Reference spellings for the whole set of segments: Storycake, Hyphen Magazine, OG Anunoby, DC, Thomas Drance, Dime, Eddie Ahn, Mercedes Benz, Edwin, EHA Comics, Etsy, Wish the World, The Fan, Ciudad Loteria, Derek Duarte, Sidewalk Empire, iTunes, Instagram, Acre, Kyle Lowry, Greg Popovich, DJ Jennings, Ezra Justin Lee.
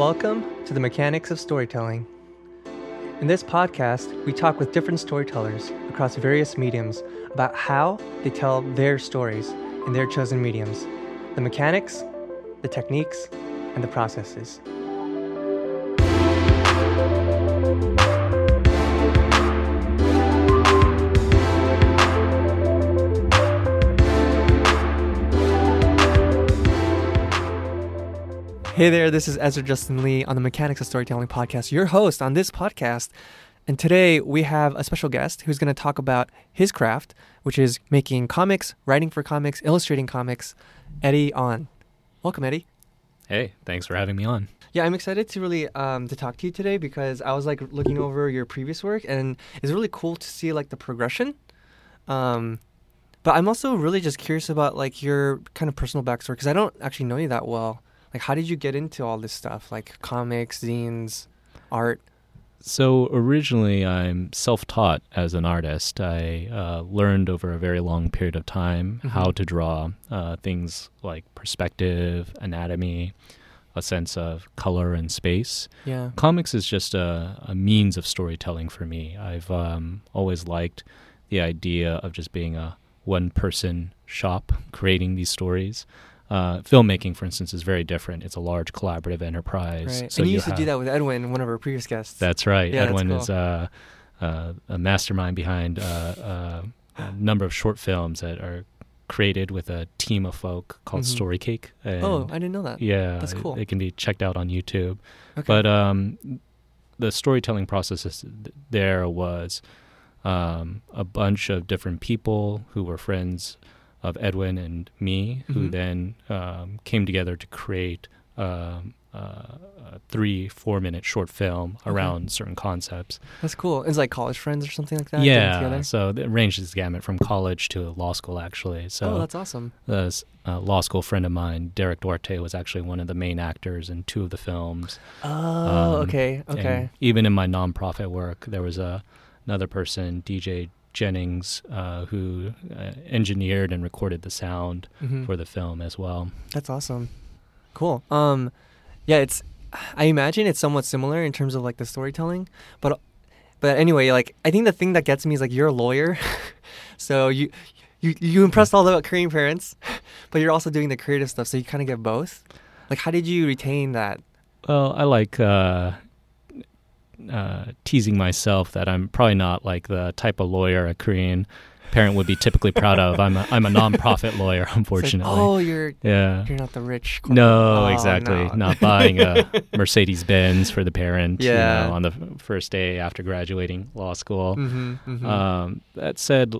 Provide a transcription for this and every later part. Welcome to the Mechanics of Storytelling. In this podcast, we talk with different storytellers across various mediums about how they tell their stories in their chosen mediums, the mechanics, the techniques, and the processes. Hey there, this is Ezra Justin Lee on the Mechanics of Storytelling podcast, your host on this podcast. And today we have a special guest who's going to talk about his craft, which is making comics, writing for comics, illustrating comics, Eddie Ahn. Welcome, Eddie. Hey, thanks for having me on. Yeah, I'm excited to really to talk to you today because I was like looking over your previous work and it's really cool to see like the progression. But I'm also really just curious about like your kind of personal backstory because I don't actually know you that well. Like, how did you get into all this stuff, like comics, zines, art? So originally, I'm self-taught as an artist. I learned over a very long period of time how to draw things like perspective, anatomy, a sense of color and space. Yeah. Comics is just a means of storytelling for me. I've always liked the idea of just being a one-person shop creating these stories. Filmmaking, for instance, is very different. It's a large collaborative enterprise. Right. So and you used to do that with Edwin, one of our previous guests. That's right. Yeah, Edwin is a mastermind behind a number of short films that are created with a team of folk called Storycake. Oh, I didn't know that. Yeah. That's cool. It can be checked out on YouTube. Okay. But the storytelling process there was a bunch of different people who were friends of Edwin and me, who then came together to create a 3-4-minute short film around certain concepts. That's cool. It's like college friends or something like that? Yeah, so it ranges the gamut from college to law school, actually. So, oh, that's awesome. This law school friend of mine, Derek Duarte, was actually one of the main actors in 2 of the films. Oh, okay. Even in my nonprofit work, there was another person, DJ Jennings, who engineered and recorded the sound for the film as well. That's awesome. Cool. Yeah, I imagine it's somewhat similar in terms of like the storytelling, but anyway, like I think the thing that gets me is like you're a lawyer. So you impressed all the Korean parents, but you're also doing the creative stuff, so you kind of get both. Like how did you retain that? Well, I like teasing myself that I'm probably not like the type of lawyer a Korean parent would be typically proud of. I'm a nonprofit lawyer, unfortunately. Like, oh, you're not the rich. No, exactly. No. Not buying a Mercedes Benz for the parent on the first day after graduating law school. That said,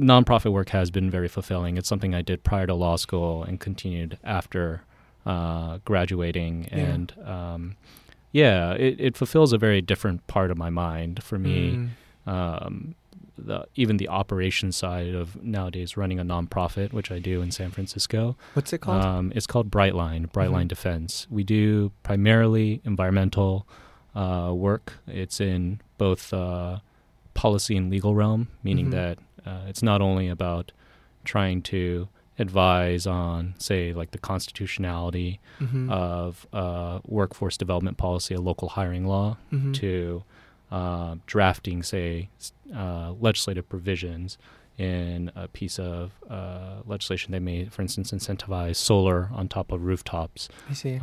nonprofit work has been very fulfilling. It's something I did prior to law school and continued after graduating and. Yeah, it fulfills a very different part of my mind. For me, even the operations side of nowadays running a nonprofit, which I do in San Francisco. What's it called? It's called Brightline Defense. We do primarily environmental work. It's in both policy and legal realm, meaning that it's not only about trying to advise on, say, like the constitutionality of workforce development policy, a local hiring law, to drafting, say, legislative provisions in a piece of legislation that may, for instance, incentivize solar on top of rooftops. I see.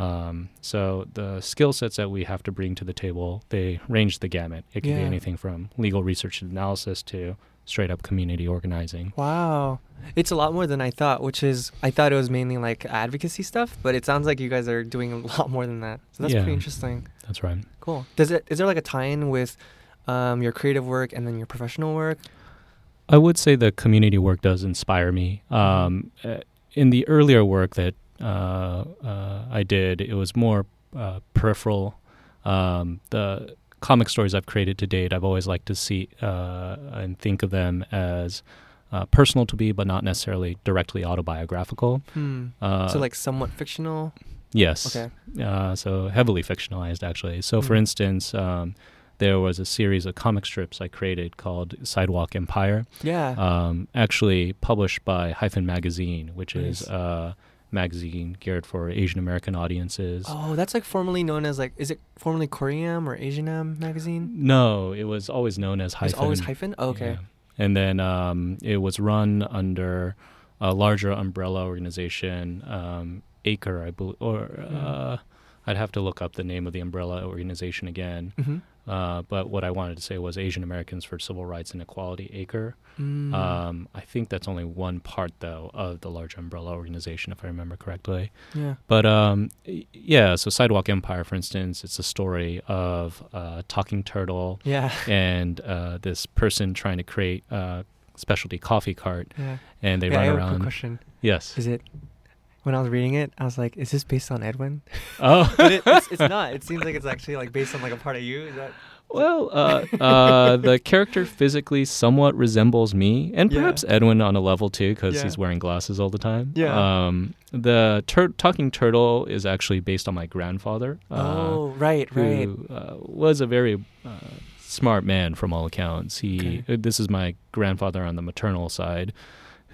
So the skill sets that we have to bring to the table, they range the gamut. It can be anything from legal research and analysis to straight up community organizing. Wow. It's a lot more than I thought, which is, I thought it was mainly like advocacy stuff, but it sounds like you guys are doing a lot more than that. So that's pretty interesting. That's right. Cool. Is there like a tie-in with your creative work and then your professional work? I would say the community work does inspire me. In the earlier work that I did, it was more peripheral. The comic stories I've created to date, I've always liked to see and think of them as personal to me, but not necessarily directly autobiographical. So like somewhat fictional? Yes. Okay. So heavily fictionalized, actually. So for instance, there was a series of comic strips I created called Sidewalk Empire. Actually published by Hyphen Magazine, which is magazine geared for Asian American audiences. Oh, that's like formerly known as like, is it formerly Korean or Asianam magazine? No, it was always known as Hyphen. It's always Hyphen? Oh, okay. Yeah. And then it was run under a larger umbrella organization, Acre, I believe, or I'd have to look up the name of the umbrella organization again. Mm-hmm. But what I wanted to say was Asian Americans for Civil Rights and Equality, ACRE. Mm. I think that's only one part, though, of the large umbrella organization, if I remember correctly. Yeah. But, yeah, so Sidewalk Empire, for instance, it's a story of a talking turtle and this person trying to create a specialty coffee cart. Yeah. And they run around. I have a quick question. Yes. Is it... When I was reading it, I was like, is this based on Edwin? Oh. But it's not. It seems like it's actually like based on like a part of you. Is that... Well, the character physically somewhat resembles me, and perhaps Edwin on a level too, because he's wearing glasses all the time. Yeah. The talking turtle is actually based on my grandfather. Right. Who was a very smart man from all accounts. This is my grandfather on the maternal side,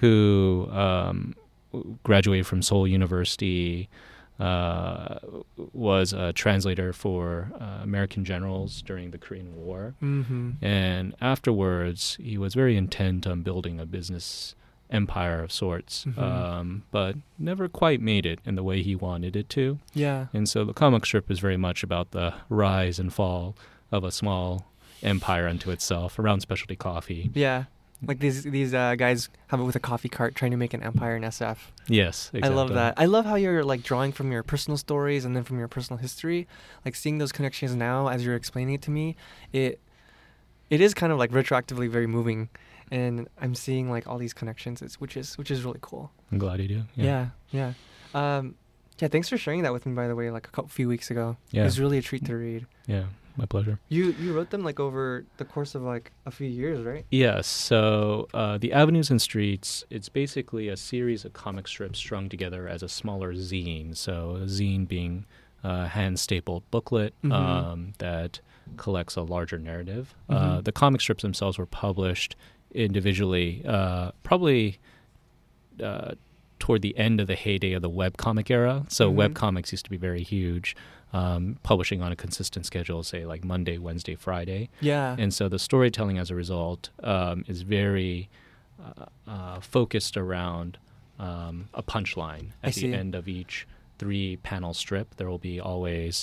who... graduated from Seoul University, was a translator for American generals during the Korean War. Mm-hmm. And afterwards, he was very intent on building a business empire of sorts, but never quite made it in the way he wanted it to. Yeah. And so the comic strip is very much about the rise and fall of a small empire unto itself around specialty coffee. Yeah. Like these guys have it with a coffee cart trying to make an empire in SF. Yes, exactly. I love that. I love how you're like drawing from your personal stories and then from your personal history. Like seeing those connections now as you're explaining it to me, it is kind of like retroactively very moving, and I'm seeing like all these connections, which is really cool. I'm glad you do. Yeah. Yeah, thanks for sharing that with me, by the way, like a few weeks ago. Yeah. It was really a treat to read. Yeah. My pleasure. You wrote them like over the course of like a few years, right? Yeah. So The Avenues and Streets, it's basically a series of comic strips strung together as a smaller zine. So a zine being a hand-stapled booklet that collects a larger narrative. Mm-hmm. The comic strips themselves were published individually probably toward the end of the heyday of the webcomic era. So webcomics used to be very huge. Publishing on a consistent schedule, say like Monday, Wednesday, Friday. Yeah. And so the storytelling as a result is very focused around a punchline. At the end of each 3-panel strip, there will be always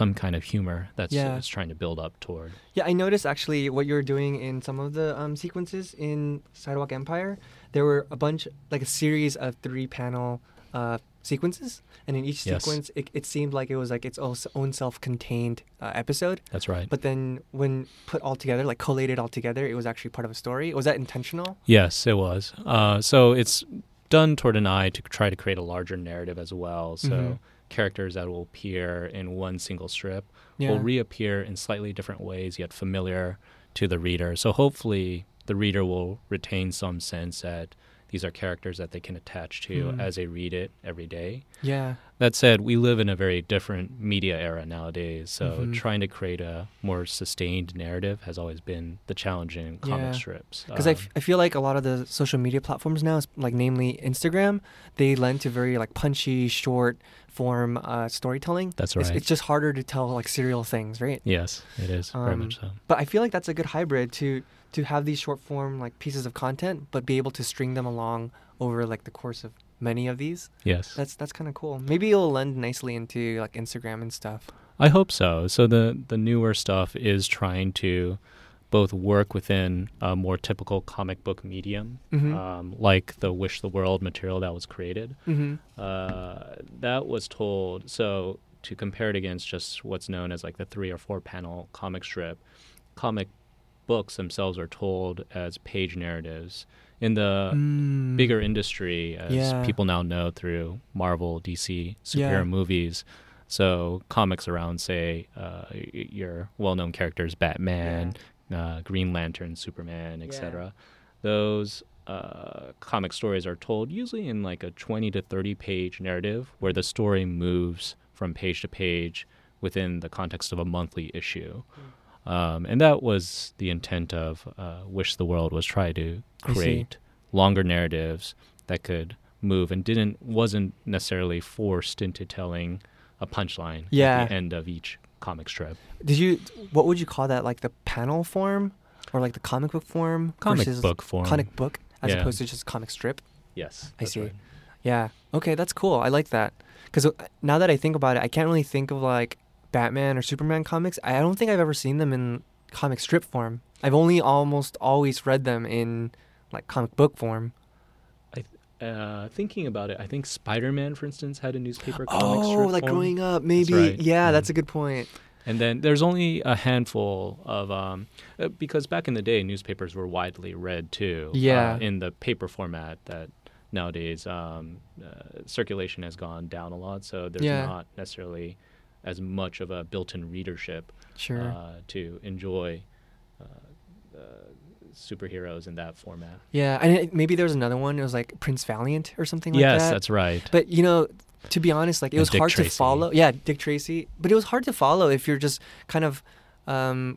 some kind of humor that's trying to build up toward. Yeah, I noticed actually what you were doing in some of the sequences in Sidewalk Empire. There were a bunch, like a series of 3-panel sequences, and in each sequence it seemed like it was like its own self-contained episode. That's right. But then when put all together, like collated all together, it was actually part of a story. Was that intentional? Yes, it was. So it's done toward an eye to try to create a larger narrative as well. So characters that will appear in one single strip will reappear in slightly different ways, yet familiar to the reader. So hopefully the reader will retain some sense that these are characters that they can attach to as they read it every day. Yeah. That said, we live in a very different media era nowadays, so trying to create a more sustained narrative has always been the challenge in comic strips. Because I feel like a lot of the social media platforms now, like namely Instagram, they lend to very like punchy, short form storytelling. That's right. It's just harder to tell like serial things, right? Yes, it is, very much so. But I feel like that's a good hybrid to have these short form like pieces of content, but be able to string them along over like the course of many of these. Yes. That's kind of cool. Maybe it'll lend nicely into like Instagram and stuff. I hope so. So the newer stuff is trying to both work within a more typical comic book medium, like the Wish the World material that was created. That was told, so to compare it against just what's known as like the 3 or 4-panel comic strip, comic books themselves are told as page narratives. In the bigger industry, as people now know through Marvel, DC, superhero movies, so comics around, say, your well-known characters, Batman, Green Lantern, Superman, etc. Those comic stories are told usually in like a 20 to 30-page narrative where the story moves from page to page within the context of a monthly issue. And that was the intent of Wish the World, was try to create longer narratives that could move and wasn't necessarily forced into telling a punchline at the end of each comic strip. What would you call that? Like the panel form or like the comic book form? Comic book as opposed to just comic strip? Yes. I see. Right. Yeah. Okay, that's cool. I like that. Because now that I think about it, I can't really think of like Batman or Superman comics. I don't think I've ever seen them in comic strip form. I've only almost always read them in like comic book form. Thinking about it, I think Spider-Man, for instance, had a newspaper comic strip form. Growing up, maybe. That's right. Yeah, that's a good point. And then there's only a handful of, because back in the day, newspapers were widely read too. Yeah. In the paper format that nowadays circulation has gone down a lot, so there's not necessarily as much of a built-in readership to enjoy superheroes in that format. Yeah, and maybe there was another one. It was like Prince Valiant or something like that. Yes, that's right. But, you know, to be honest, like it was hard to follow. Yeah, Dick Tracy. But it was hard to follow if you're just kind of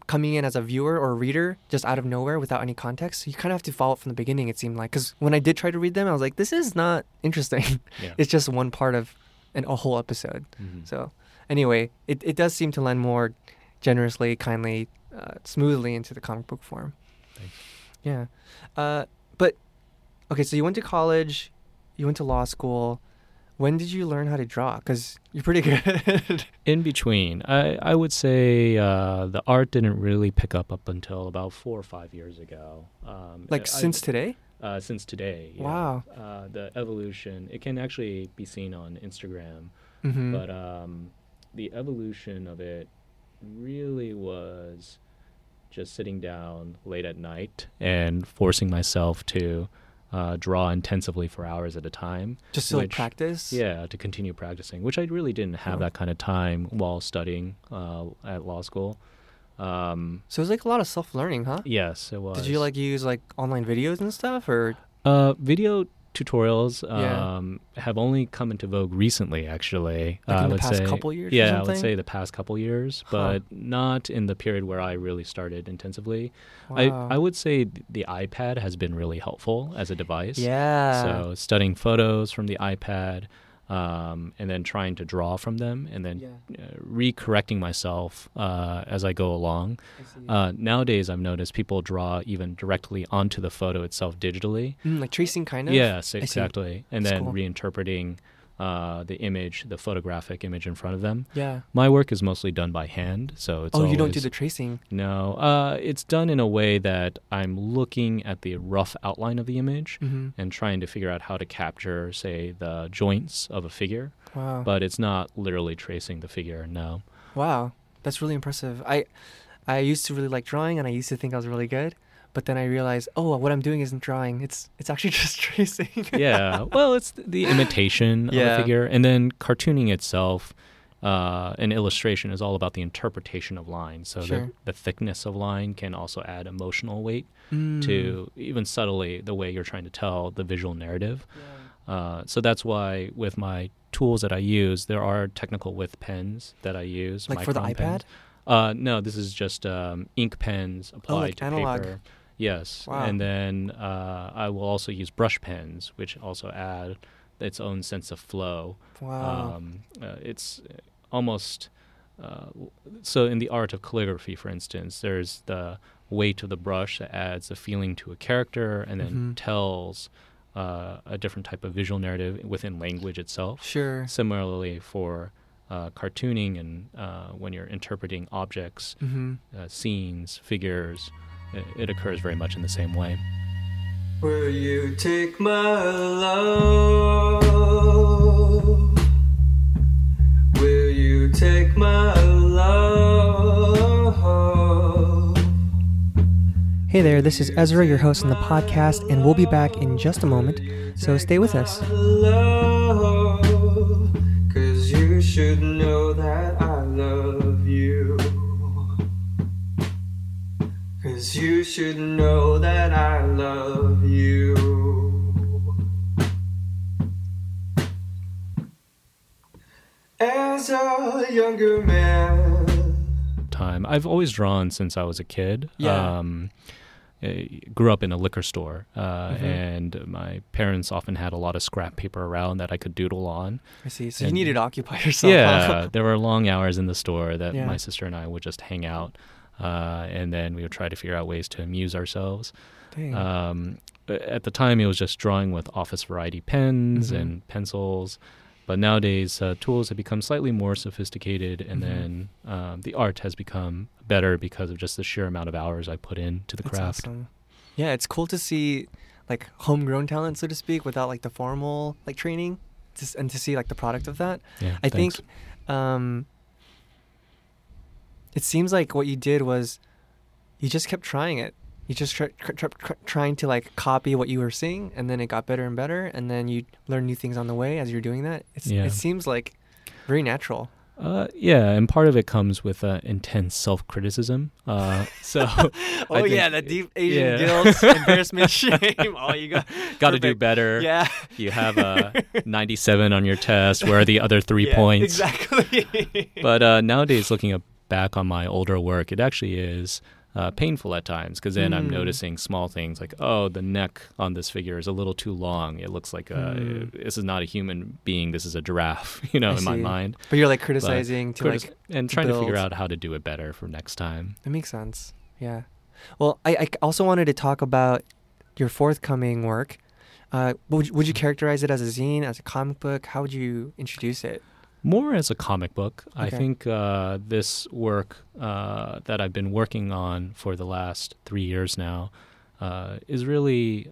coming in as a viewer or a reader just out of nowhere without any context. You kind of have to follow it from the beginning, it seemed like. Because when I did try to read them, I was like, this is not interesting. Yeah. It's just one part of a whole episode. Mm-hmm. So anyway, it does seem to lend more generously, kindly, smoothly into the comic book form. Thanks. Yeah. But, okay, so you went to college, you went to law school. When did you learn how to draw? Because you're pretty good. In between. I would say the art didn't really pick up until about 4 or 5 years ago. Since today? Since today. Yeah. Wow. The evolution, it can actually be seen on Instagram. Mm-hmm. But the evolution of it really was just sitting down late at night and forcing myself to draw intensively for hours at a time. Just to practice? Yeah, to continue practicing, which I really didn't have that kind of time while studying at law school. So it was like a lot of self-learning, huh? Yes, it was. Did you use online videos and stuff? Or video tutorials have only come into vogue recently, actually. In the past couple years or something? Yeah, I would say the past couple years, but not in the period where I really started intensively. Wow. I would say the iPad has been really helpful as a device. Yeah. So studying photos from the iPad and then trying to draw from them and then recorrecting myself as I go along. Nowadays, I've noticed people draw even directly onto the photo itself digitally. Like tracing, kind of? Yes, exactly. And then reinterpreting the image, the photographic image in front of them. Yeah. My work is mostly done by hand, so it's you don't do the tracing? No. It's done in a way that I'm looking at the rough outline of the image and trying to figure out how to capture, say, the joints of a figure. Wow. But it's not literally tracing the figure, no. Wow. That's really impressive. I used to really like drawing, and I used to think I was really good. But then I realized, what I'm doing isn't drawing. It's actually just tracing. Yeah. Well, it's the imitation of a figure. And then cartooning itself, an illustration, is all about the interpretation of line. So the thickness of line can also add emotional weight to even subtly the way you're trying to tell the visual narrative. Yeah. So that's why with my tools that I use, there are technical width pens that I use. Like for the iPad? Pens. No, this is just ink pens applied to analog. Paper. Yes. Wow. And then I will also use brush pens, which also add its own sense of flow. Wow. It's almost... so in the art of calligraphy, for instance, there's the weight of the brush that adds a feeling to a character and then tells a different type of visual narrative within language itself. Sure. Similarly for... cartooning and when you're interpreting objects, scenes, figures, it occurs very much in the same way. Will you take my love? Will you take my love? Hey there, this is Ezra, your host on the podcast, and we'll be back in just a moment, so stay with us. Should know that I love you, 'cause you should know that I love you. As a younger man, I've always drawn since I was a kid. grew up in a liquor store, and my parents often had a lot of scrap paper around that I could doodle on. I see. So you needed to occupy yourself. Yeah, there were long hours in the store that my sister and I would just hang out, and then we would try to figure out ways to amuse ourselves. Dang. At the time, it was just drawing with office variety pens and pencils. But nowadays, tools have become slightly more sophisticated, and then the art has become better because of just the sheer amount of hours I put into the craft. Awesome. Yeah, it's cool to see like homegrown talent, so to speak, without like the formal like training, and to see like the product of that. Yeah, I think it seems like what you did was you just kept trying it. You just kept trying to like copy what you were seeing, and then it got better and better, and then you learn new things on the way as you're doing that. It seems like very natural. And part of it comes with intense self-criticism. That deep Asian guilt, embarrassment, shame. Oh, you got to do better. Yeah, you have a 97 on your test. Where are the other 3 points? Exactly. But nowadays, looking back on my older work, it actually is painful at times, because then I'm noticing small things like, oh, the neck on this figure is a little too long. It looks like this is not a human being. This is a giraffe, in my mind. But you're like criticizing to trying to figure out how to do it better for next time. That makes sense. Yeah. Well, I also wanted to talk about your forthcoming work. Would you characterize it as a zine, as a comic book? How would you introduce it? More as a comic book. Okay. I think this work that I've been working on for the last 3 years now is really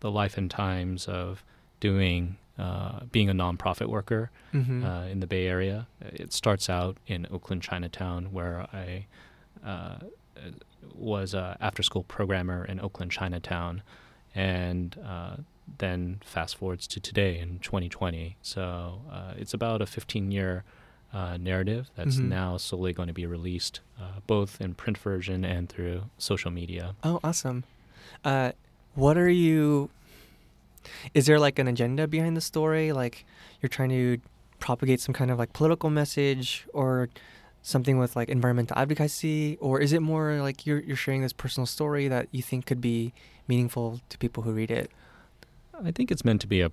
the life and times of being a nonprofit worker in the Bay Area. It starts out in Oakland, Chinatown, where I was an after-school programmer in Oakland, Chinatown, and then fast forwards to today in 2020. So it's about a 15-year narrative that's now slowly going to be released, both in print version and through social media. Oh, awesome. Is there like an agenda behind the story? Like you're trying to propagate some kind of like political message or something with like environmental advocacy? Or is it more like you're sharing this personal story that you think could be meaningful to people who read it? I think it's meant to be a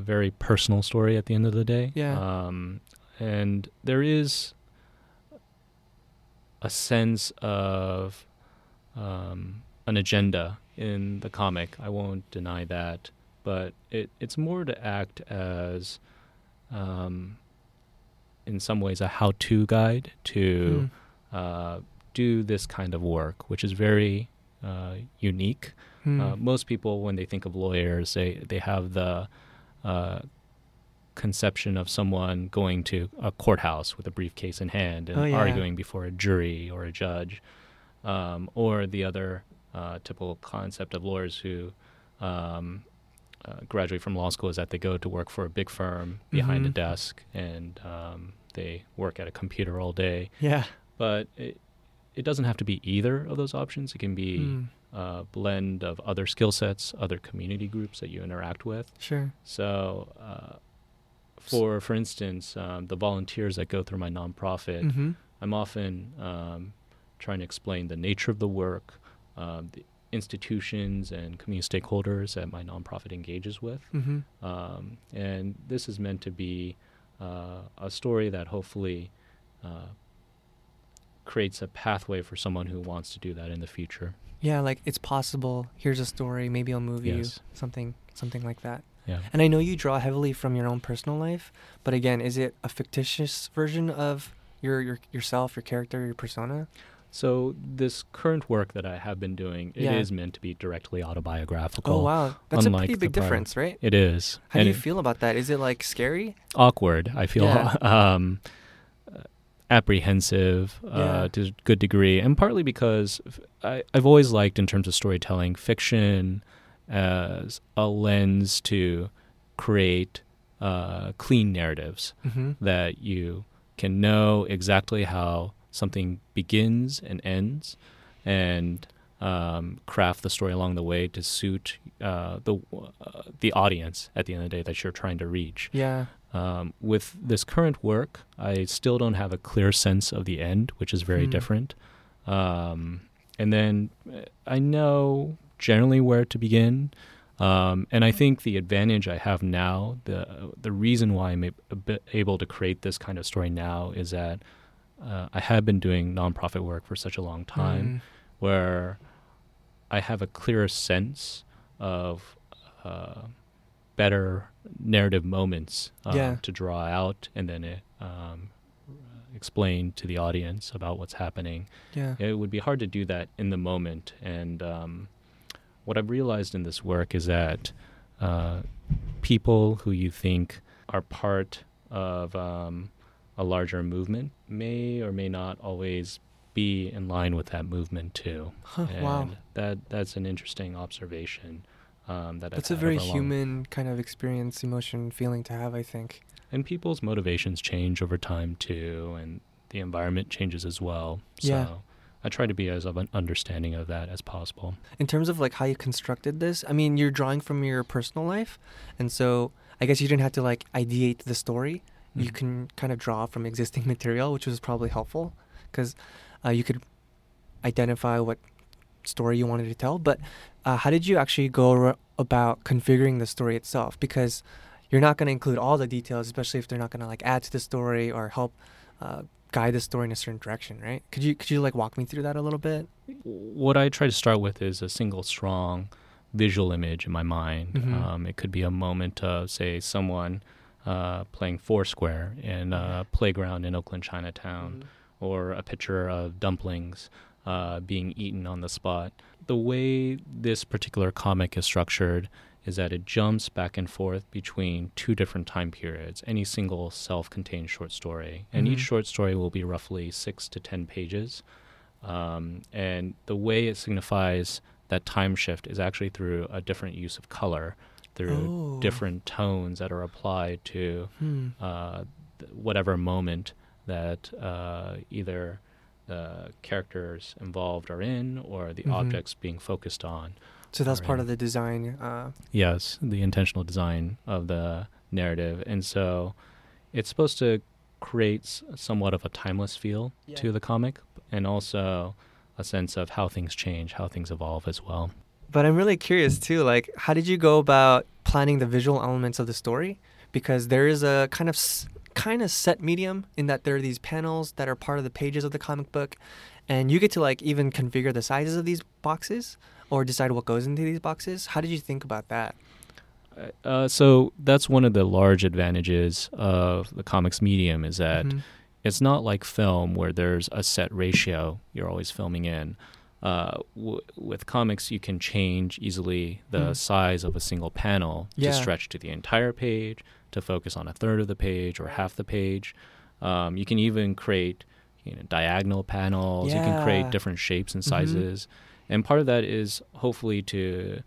very personal story at the end of the day. Yeah. And there is a sense of an agenda in the comic. I won't deny that. But it's more to act as, in some ways, a how-to guide to do this kind of work, which is very unique. Most people, when they think of lawyers, they have the conception of someone going to a courthouse with a briefcase in hand and arguing before a jury or a judge, or the other typical concept of lawyers who graduate from law school is that they go to work for a big firm behind a desk and they work at a computer all day. Yeah. But it doesn't have to be either of those options. It can be a blend of other skill sets, other community groups that you interact with. Sure. So for instance, the volunteers that go through my nonprofit, I'm often trying to explain the nature of the work, the institutions and community stakeholders that my nonprofit engages with. And this is meant to be a story that hopefully creates a pathway for someone who wants to do that in the future. Yeah, like it's possible. Here's a story. Maybe I'll move you. Something like that. Yeah. And I know you draw heavily from your own personal life, but again, is it a fictitious version of yourself, your character, your persona? So this current work that I have been doing, it is meant to be directly autobiographical. Oh, wow. That's a pretty big difference, right? It is. How do you feel about that? Is it like scary? Awkward, I feel. Yeah. Apprehensive to a good degree, and partly because I've always liked, in terms of storytelling, fiction as a lens to create clean narratives that you can know exactly how something begins and ends, and craft the story along the way to suit the audience at the end of the day that you're trying to reach. Yeah. With this current work, I still don't have a clear sense of the end, which is very different. And then I know generally where to begin. And I think the advantage I have now, the reason why I'm able to create this kind of story now is that I have been doing nonprofit work for such a long time where I have a clearer sense of better narrative moments to draw out and then explain to the audience about what's happening. Yeah. It would be hard to do that in the moment. And what I've realized in this work is that people who you think are part of a larger movement may or may not always be in line with that movement too. That's an interesting observation. That's a very human kind of experience, emotion, feeling to have, I think. And people's motivations change over time too, and the environment changes as well. Yeah. So I try to be as of an understanding of that as possible. In terms of like how you constructed this, I mean, you're drawing from your personal life, and so I guess you didn't have to like ideate the story. Mm-hmm. You can kind of draw from existing material, which was probably helpful because you could identify what story you wanted to tell. But how did you actually go about configuring the story itself? Because you're not going to include all the details, especially if they're not going to like add to the story or help guide the story in a certain direction, right? Could you like walk me through that a little bit? What I try to start with is a single strong visual image in my mind. Mm-hmm. It could be a moment of, say, someone playing foursquare in a playground in Oakland Chinatown, mm-hmm. or a picture of dumplings being eaten on the spot. The way this particular comic is structured is that it jumps back and forth between two different time periods, any single self-contained short story. And mm-hmm. each short story will be roughly 6 to 10 pages. And the way it signifies that time shift is actually through a different use of color, through different tones that are applied to whatever moment that either the characters involved are in or the mm-hmm. objects being focused on. So that's part of the design. Yes, the intentional design of the narrative. And so it's supposed to create somewhat of a timeless feel to the comic and also a sense of how things change, how things evolve as well. But I'm really curious too, like how did you go about planning the visual elements of the story? Because there is a kind of set medium in that there are these panels that are part of the pages of the comic book, and you get to like even configure the sizes of these boxes or decide what goes into these boxes. How did you think about that? So that's one of the large advantages of the comics medium is that mm-hmm. it's not like film where there's a set ratio you're always filming in. With comics, you can change easily the size of a single panel to stretch to the entire page, to focus on a third of the page or half the page. You can even create diagonal panels. You can create different shapes and sizes. Mm-hmm. And part of that is hopefully to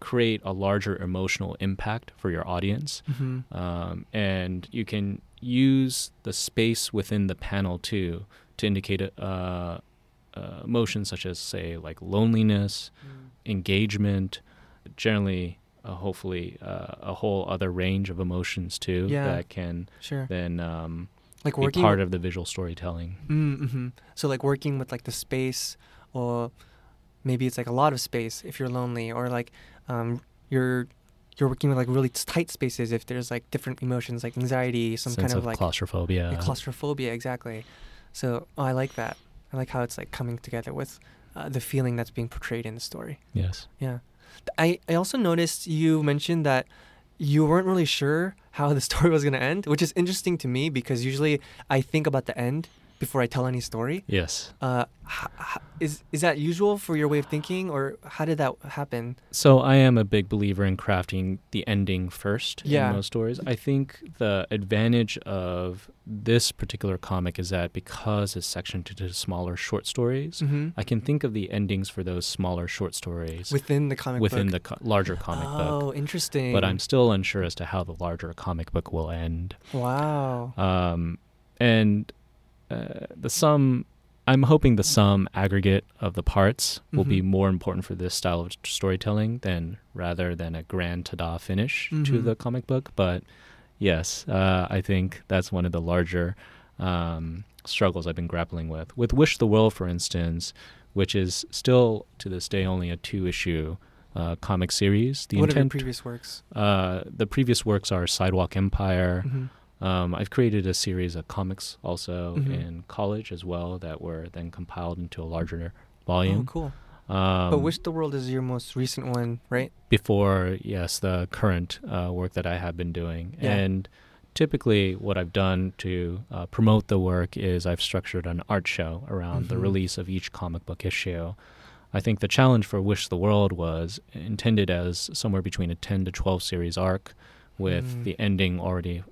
create a larger emotional impact for your audience. Mm-hmm. And you can use the space within the panel too to indicate emotions such as, say, like loneliness, engagement, generally, hopefully, a whole other range of emotions too that can then like be part of the visual storytelling. Mm-hmm. So like working with like the space, or maybe it's like a lot of space if you're lonely, or like you're working with like really tight spaces if there's like different emotions like anxiety, some sense kind of like claustrophobia. Yeah, claustrophobia, exactly. So I like that. I like how it's like coming together with the feeling that's being portrayed in the story. Yes. Yeah. I also noticed you mentioned that you weren't really sure how the story was going to end, which is interesting to me because usually I think about the end before I tell any story. Yes. Is that usual for your way of thinking, or how did that happen? So I am a big believer in crafting the ending first in most stories. I think the advantage of this particular comic is that because it's sectioned into smaller short stories, mm-hmm. I can think of the endings for those smaller short stories within the comic book. Within the larger comic book. Oh, interesting. But I'm still unsure as to how the larger comic book will end. Wow. And I'm hoping the sum aggregate of the parts will mm-hmm. be more important for this style of storytelling rather than a grand ta-da finish mm-hmm. to the comic book. But yes, I think that's one of the larger struggles I've been grappling with. With Wish the World, for instance, which is still to this day only a 2-issue comic series. What are your previous works? The previous works are Sidewalk Empire. Mm-hmm. I've created a series of comics also in college as well that were then compiled into a larger volume. Oh, cool. But Wish the World is your most recent one, right? Before, yes, the current work that I have been doing. Yeah. And typically what I've done to promote the work is I've structured an art show around the release of each comic book issue. I think the challenge for Wish the World was intended as somewhere between a 10 to 12 series arc with the ending already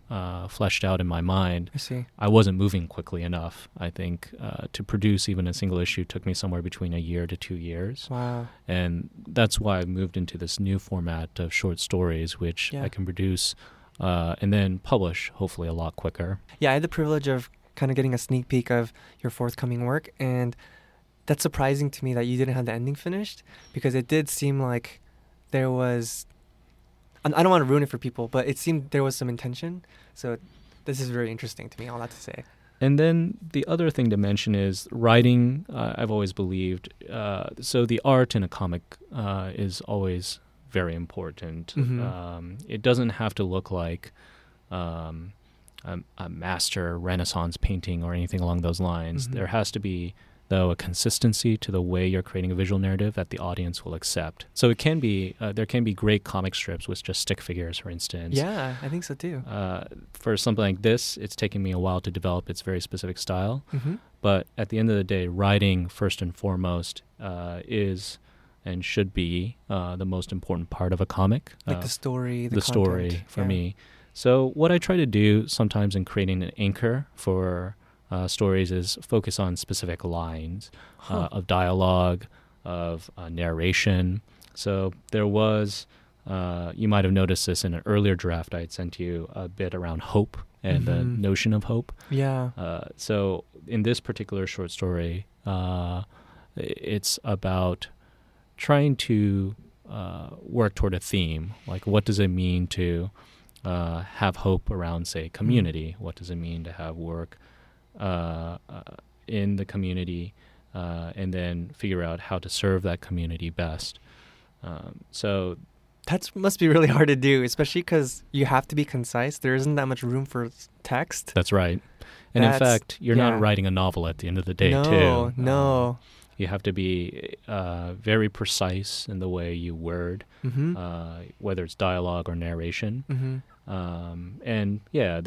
fleshed out in my mind. I see. I wasn't moving quickly enough. I think to produce even a single issue took me somewhere between a year to 2 years. Wow. And that's why I moved into this new format of short stories, which I can produce and then publish hopefully a lot quicker. Yeah, I had the privilege of kind of getting a sneak peek of your forthcoming work, and that's surprising to me that you didn't have the ending finished, because it did seem like there was, I don't want to ruin it for people, but it seemed there was some intention. So this is very interesting to me, all that to say. And then the other thing to mention is writing, I've always believed. So the art in a comic is always very important. Mm-hmm. It doesn't have to look like a master Renaissance painting or anything along those lines. There has to be, though, a consistency to the way you're creating a visual narrative that the audience will accept. So it can be, there can be great comic strips with just stick figures, for instance. Yeah, I think so too. For something like this, it's taken me a while to develop its very specific style. But at the end of the day, writing, first and foremost, is and should be the most important part of a comic. Like the story, the content. Story, for me. So what I try to do sometimes in creating an anchor for stories is focus on specific lines of dialogue, of narration. So there was, you might have noticed this in an earlier draft, I had sent you a bit around hope and the notion of hope. Yeah. So in this particular short story, it's about trying to work toward a theme. Like, what does it mean to have hope around, say, community? What does it mean to have work in the community, and then figure out how to serve that community best. So that must be really hard to do, especially because you have to be concise. There isn't that much room for text. That's right. And in fact, you're not writing a novel at the end of the day, too. No. You have to be very precise in the way you word, whether it's dialogue or narration. And yeah,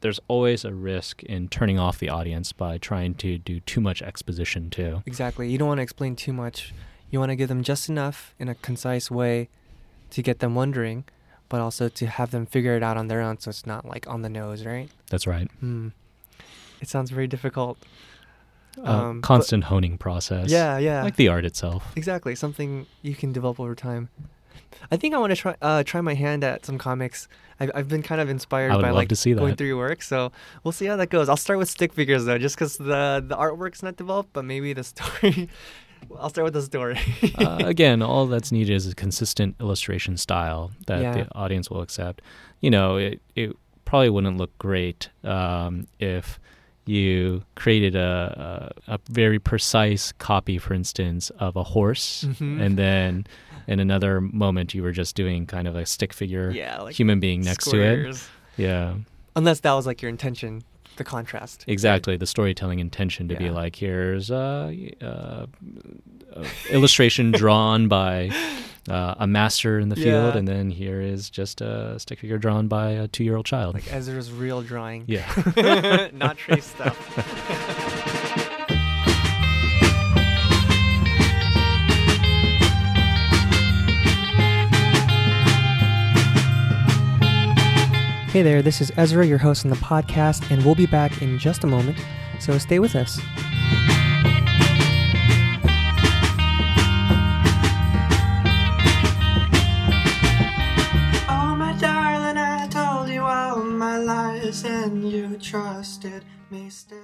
there's always a risk in turning off the audience by trying to do too much exposition, too. Exactly. You don't want to explain too much. You want to give them just enough in a concise way to get them wondering, but also to have them figure it out on their own, so it's not like on the nose, right? That's right. It sounds very difficult. Constant honing process. Yeah, yeah. Like the art itself. Exactly. Something you can develop over time. I think I want to try my hand at some comics. I've been kind of inspired by like going through your work, so we'll see how that goes. I'll start with stick figures though, just because the artwork's not developed, but maybe the story. I'll start with the story. Again, all that's needed is a consistent illustration style that the audience will accept. You know, it probably wouldn't look great if you created a very precise copy, for instance, of a horse, and then in another moment you were just doing kind of a stick figure like human being next squares. To it. Yeah. Unless that was like your intention, the contrast. Exactly, right? The storytelling intention to be like, here's a illustration drawn by a master in the field, and then here is just a stick figure drawn by a 2-year-old child. Like Ezra's real drawing. Yeah. Not trace stuff. Hey there, this is Ezra, your host on the podcast, and we'll be back in just a moment, so stay with us. And you trusted me still.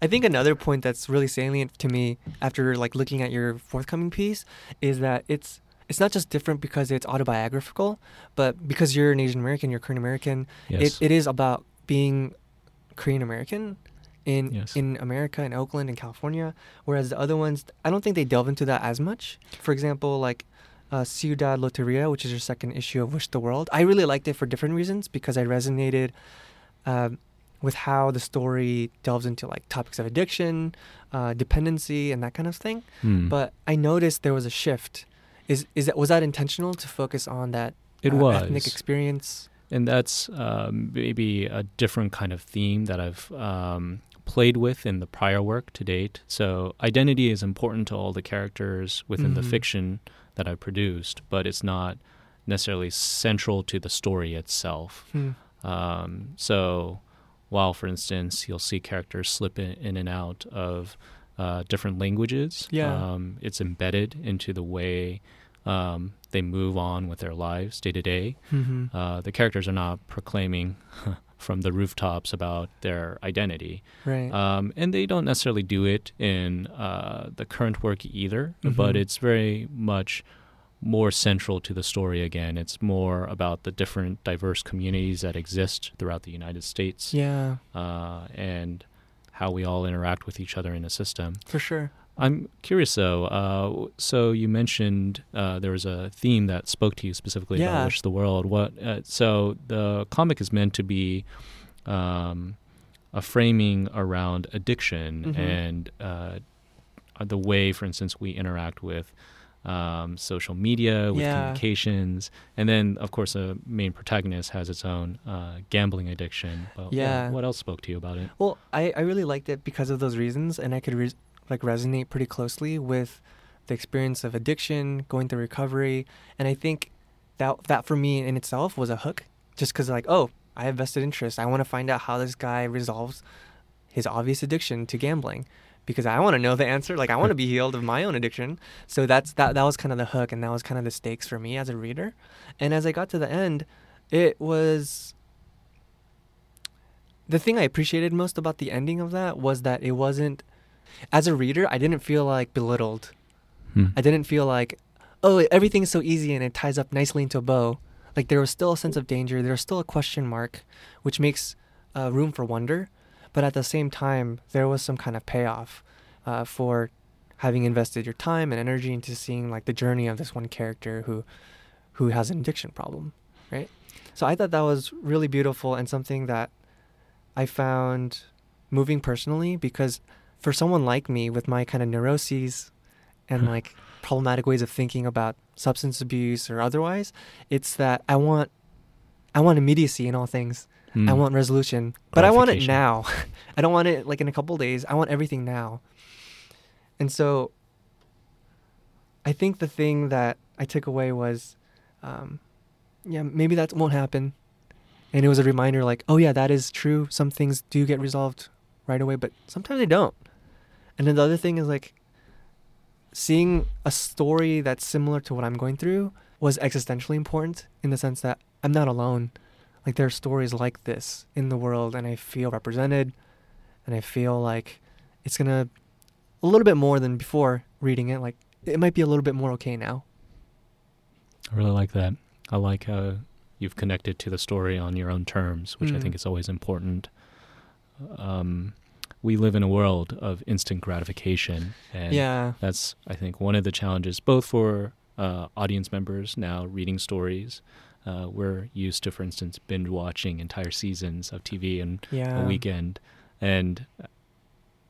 I think another point that's really salient to me after like looking at your forthcoming piece is that it's not just different because it's autobiographical, but because you're an Asian American, you're Korean American, it is about being Korean American in America, in Oakland, in California, whereas the other ones, I don't think they delve into that as much. For example, like Ciudad Loteria, which is your second issue of Wish the World. I really liked it for different reasons because I resonated with how the story delves into like topics of addiction, dependency, and that kind of thing. Mm. But I noticed there was a shift. Was that intentional to focus on that ethnic experience? And that's maybe a different kind of theme that I've played with in the prior work to date. So identity is important to all the characters within the fiction that I produced, but it's not necessarily central to the story itself. Mm. So while, for instance, you'll see characters slip in and out of different languages, it's embedded into the way they move on with their lives day to day. The characters are not proclaiming from the rooftops about their identity. Right. And they don't necessarily do it in the current work either, but it's very much more central to the story again. It's more about the different diverse communities that exist throughout the United States. Yeah. And how we all interact with each other in a system. For sure. I'm curious, though. So you mentioned there was a theme that spoke to you specifically about Wish the World. So the comic is meant to be a framing around addiction and the way, for instance, we interact with social media, with communications. And then, of course, the main protagonist has its own gambling addiction. But what else spoke to you about it? Well, I really liked it because of those reasons, and I could resonate pretty closely with the experience of addiction, going through recovery. And I think that for me in itself was a hook, just because like, oh, I have vested interest. I want to find out how this guy resolves his obvious addiction to gambling, because I want to know the answer. Like, I want to be healed of my own addiction. So that was kind of the hook, and that was kind of the stakes for me as a reader. And as I got to the end, it was... The thing I appreciated most about the ending of that was that it wasn't... As a reader, I didn't feel like belittled. I didn't feel like, oh, everything's so easy and it ties up nicely into a bow. Like, there was still a sense of danger. There was still a question mark, which makes room for wonder. But at the same time, there was some kind of payoff for having invested your time and energy into seeing like the journey of this one character who has an addiction problem, right? So I thought that was really beautiful and something that I found moving personally, because for someone like me with my kind of neuroses and like problematic ways of thinking about substance abuse or otherwise, it's that I want immediacy in all things. I want resolution, but I want it now. I don't want it like in a couple of days. I want everything now. And so I think the thing that I took away was, maybe that won't happen. And it was a reminder like, oh yeah, that is true. Some things do get resolved right away, but sometimes they don't. And then the other thing is like seeing a story that's similar to what I'm going through was existentially important in the sense that I'm not alone. Like, there are stories like this in the world, and I feel represented, and I feel like it's going to, a little bit more than before reading it, like it might be a little bit more okay now. I really like that. I like how you've connected to the story on your own terms, which I think is always important. We live in a world of instant gratification, and that's, I think, one of the challenges both for audience members now reading stories. We're used to, for instance, binge watching entire seasons of TV in a weekend, and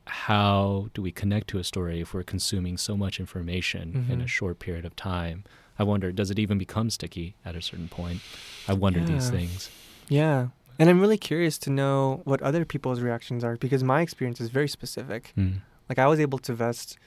how do we connect to a story if we're consuming so much information in a short period of time? I wonder, does it even become sticky at a certain point? I wonder these things. Yeah. And I'm really curious to know what other people's reactions are, because my experience is very specific. Like, I was able to vest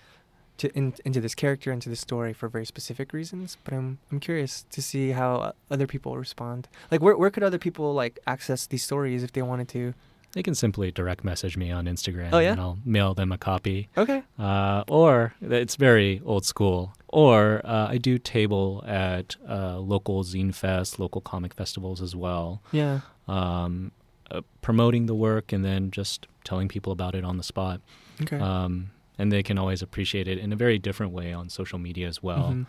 into this character, into this story for very specific reasons, but I'm curious to see how other people respond. Like, where could other people like access these stories if they wanted to? They can simply direct message me on Instagram, and I'll mail them a copy. Okay. Or it's very old school. Or I do table at local zine fest, local comic festivals as well. Yeah. Promoting the work and then just telling people about it on the spot. Okay. And they can always appreciate it in a very different way on social media as well.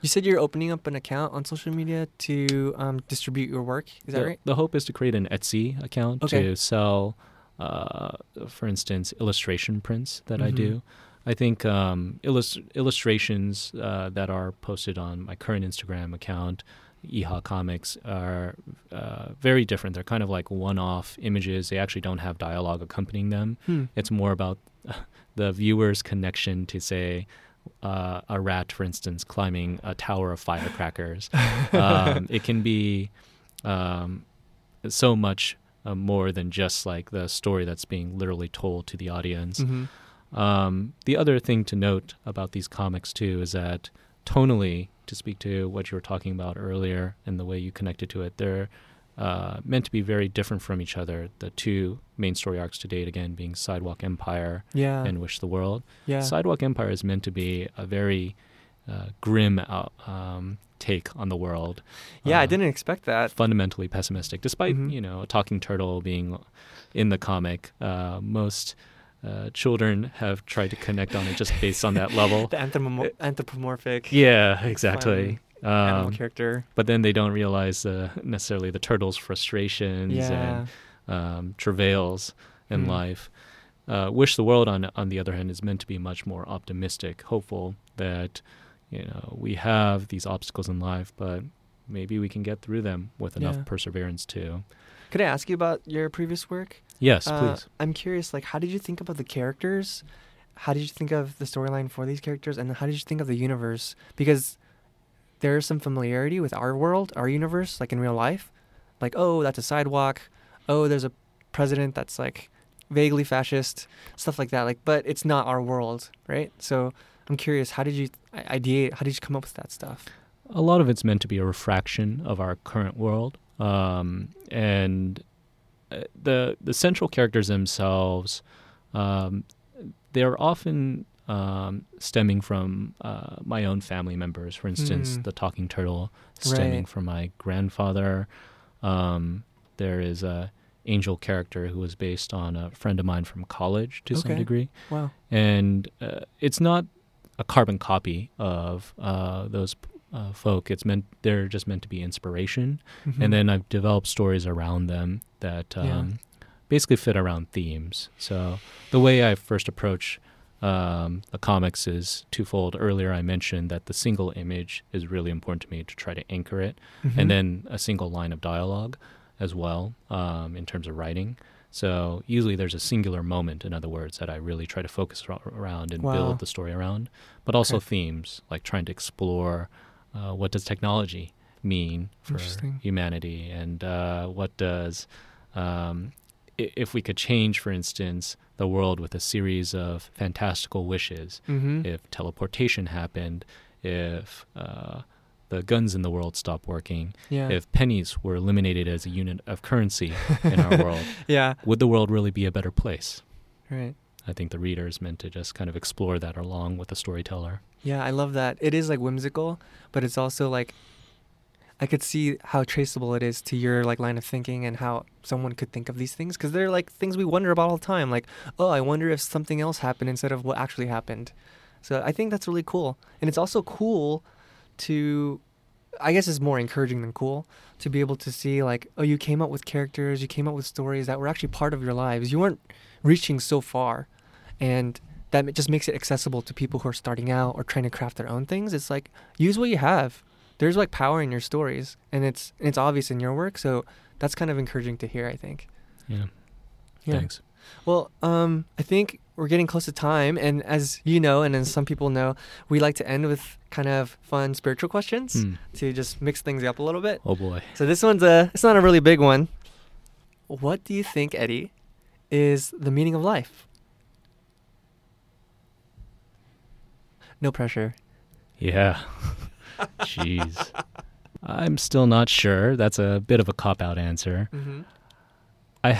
You said you're opening up an account on social media to distribute your work. Is that right? The hope is to create an Etsy account to sell for instance, illustration prints that I do. I think illustrations that are posted on my current Instagram account, EHA Comics, are very different. They're kind of like one-off images. They actually don't have dialogue accompanying them. It's more about the viewer's connection to, say, a rat, for instance, climbing a tower of firecrackers. It can be so much more than just like the story that's being literally told to the audience. The other thing to note about these comics, too, is that tonally, to speak to what you were talking about earlier and the way you connected to it, they're meant to be very different from each other. The two main story arcs to date, again, being Sidewalk Empire and Wish the World. Sidewalk Empire is meant to be a very grim take on the world. I didn't expect that. Fundamentally pessimistic, despite, you know, a talking turtle being in the comic. Most... children have tried to connect on it just based on that level. The anthropomorphic. Yeah, exactly. Animal character. But then they don't realize necessarily the turtle's frustrations and travails in life. Wish the World, on the other hand, is meant to be much more optimistic, hopeful that, you know, we have these obstacles in life, but maybe we can get through them with enough perseverance too. Could I ask you about your previous work? Yes, please. I'm curious, like, how did you think about the characters? How did you think of the storyline for these characters? And how did you think of the universe? Because there is some familiarity with our world, our universe, like in real life. Like, oh, that's a sidewalk. Oh, there's a president that's, like, vaguely fascist, stuff like that. Like, but it's not our world, right? So I'm curious, how did you ideate? How did you come up with that stuff? A lot of it's meant to be a refraction of our current world. And the central characters themselves, they're often stemming from my own family members. For instance, the talking turtle stemming from my grandfather. There is a angel character who was based on a friend of mine from college to some degree. Wow. And it's not a carbon copy of those folk. They're just meant to be inspiration, and then I've developed stories around them that basically fit around themes. So the way I first approach the comics is twofold. Earlier I mentioned that the single image is really important to me to try to anchor it, and then a single line of dialogue as well, in terms of writing. So usually there's a singular moment, in other words, that I really try to focus around and build the story around, but also themes, like trying to explore what does technology mean for humanity, and what does, if we could change, for instance, the world with a series of fantastical wishes, if teleportation happened, if the guns in the world stop working, if pennies were eliminated as a unit of currency in our world, would the world really be a better place? Right. I think the reader is meant to just kind of explore that along with the storyteller. Yeah, I love that. It is like whimsical, but it's also like, I could see how traceable it is to your like line of thinking and how someone could think of these things, because they're like things we wonder about all the time. Like, oh, I wonder if something else happened instead of what actually happened. So I think that's really cool. And it's also cool to, I guess it's more encouraging than cool, to be able to see like, oh, you came up with characters, you came up with stories that were actually part of your lives. You weren't reaching so far, and that just makes it accessible to people who are starting out or trying to craft their own things. It's like, use what you have. There's like power in your stories, and it's obvious in your work. So that's kind of encouraging to hear, I think. Yeah. Thanks. Well, I think we're getting close to time, and as you know, and as some people know, we like to end with kind of fun spiritual questions to just mix things up a little bit. Oh boy! So this one's it's not a really big one. What do you think, Eddie, is the meaning of life? No pressure. Yeah. Jeez. I'm still not sure. That's a bit of a cop-out answer. I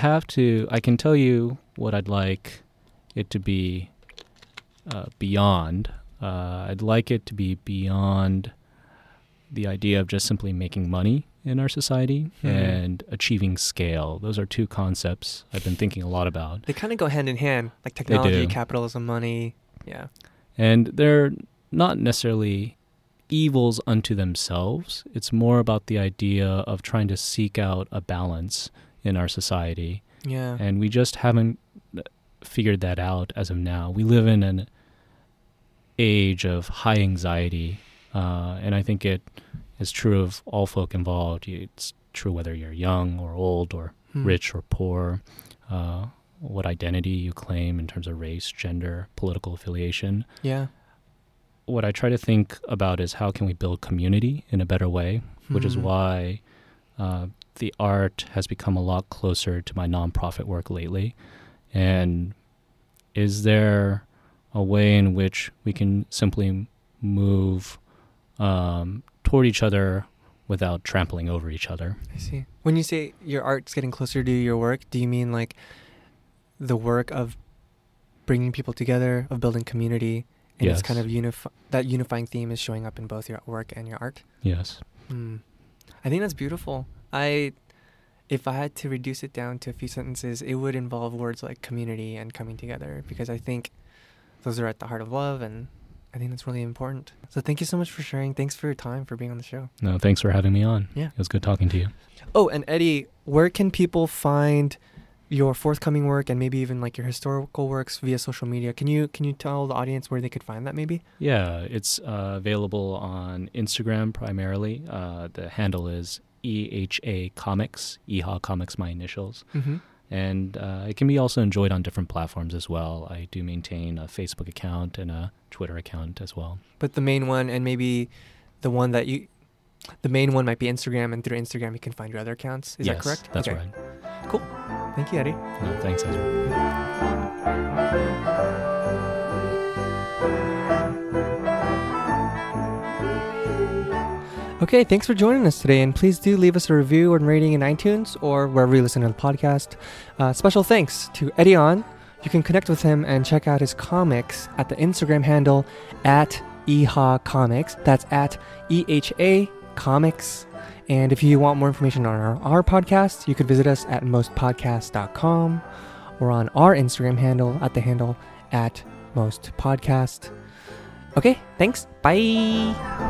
can tell you what I'd like it to be beyond. I'd like it to be beyond the idea of just simply making money in our society and achieving scale. Those are two concepts I've been thinking a lot about. They kind of go hand in hand, like technology, capitalism, money. Yeah. And they're not necessarily evils unto themselves. It's more about the idea of trying to seek out a balance in our society. Yeah. And we just haven't figured that out as of now. We live in an age of high anxiety, and I think it is true of all folk involved. It's true whether you're young or old or rich or poor, what identity you claim in terms of race, gender, political affiliation. Yeah. What I try to think about is how can we build community in a better way, which is why the art has become a lot closer to my nonprofit work lately. And is there a way in which we can simply move toward each other without trampling over each other? I see. When you say your art's getting closer to your work, do you mean like the work of bringing people together, of building community? And yes. It's kind of that unifying theme is showing up in both your work and your art? Yes. I think that's beautiful. If I had to reduce it down to a few sentences, it would involve words like community and coming together, because I think those are at the heart of love, and I think that's really important. So thank you so much for sharing. Thanks for your time, for being on the show. No, thanks for having me on. Yeah. It was good talking to you. Oh, and Eddie, where can people find your forthcoming work and maybe even like your historical works via social media? Can you tell the audience where they could find that maybe? Yeah, it's available on Instagram primarily. The handle is EHA Comics, EHA Comics, my initials. And it can be also enjoyed on different platforms as well. I do maintain a Facebook account and a Twitter account as well. But the main one, and maybe the one that you, the main one might be Instagram, and through Instagram you can find your other accounts. Is that correct? That's okay. Right. Cool. Thank you, Eddie. No, thanks, Ezra. Okay, thanks for joining us today, and please do leave us a review and rating in iTunes or wherever you listen to the podcast. Special thanks to Eddie Ahn. You can connect with him and check out his comics at the Instagram handle at EHA Comics. That's at EHA Comics. And if you want more information on our podcast, you could visit us at mostpodcast.com or on our Instagram handle at the handle at mostpodcast. Okay, thanks. Bye.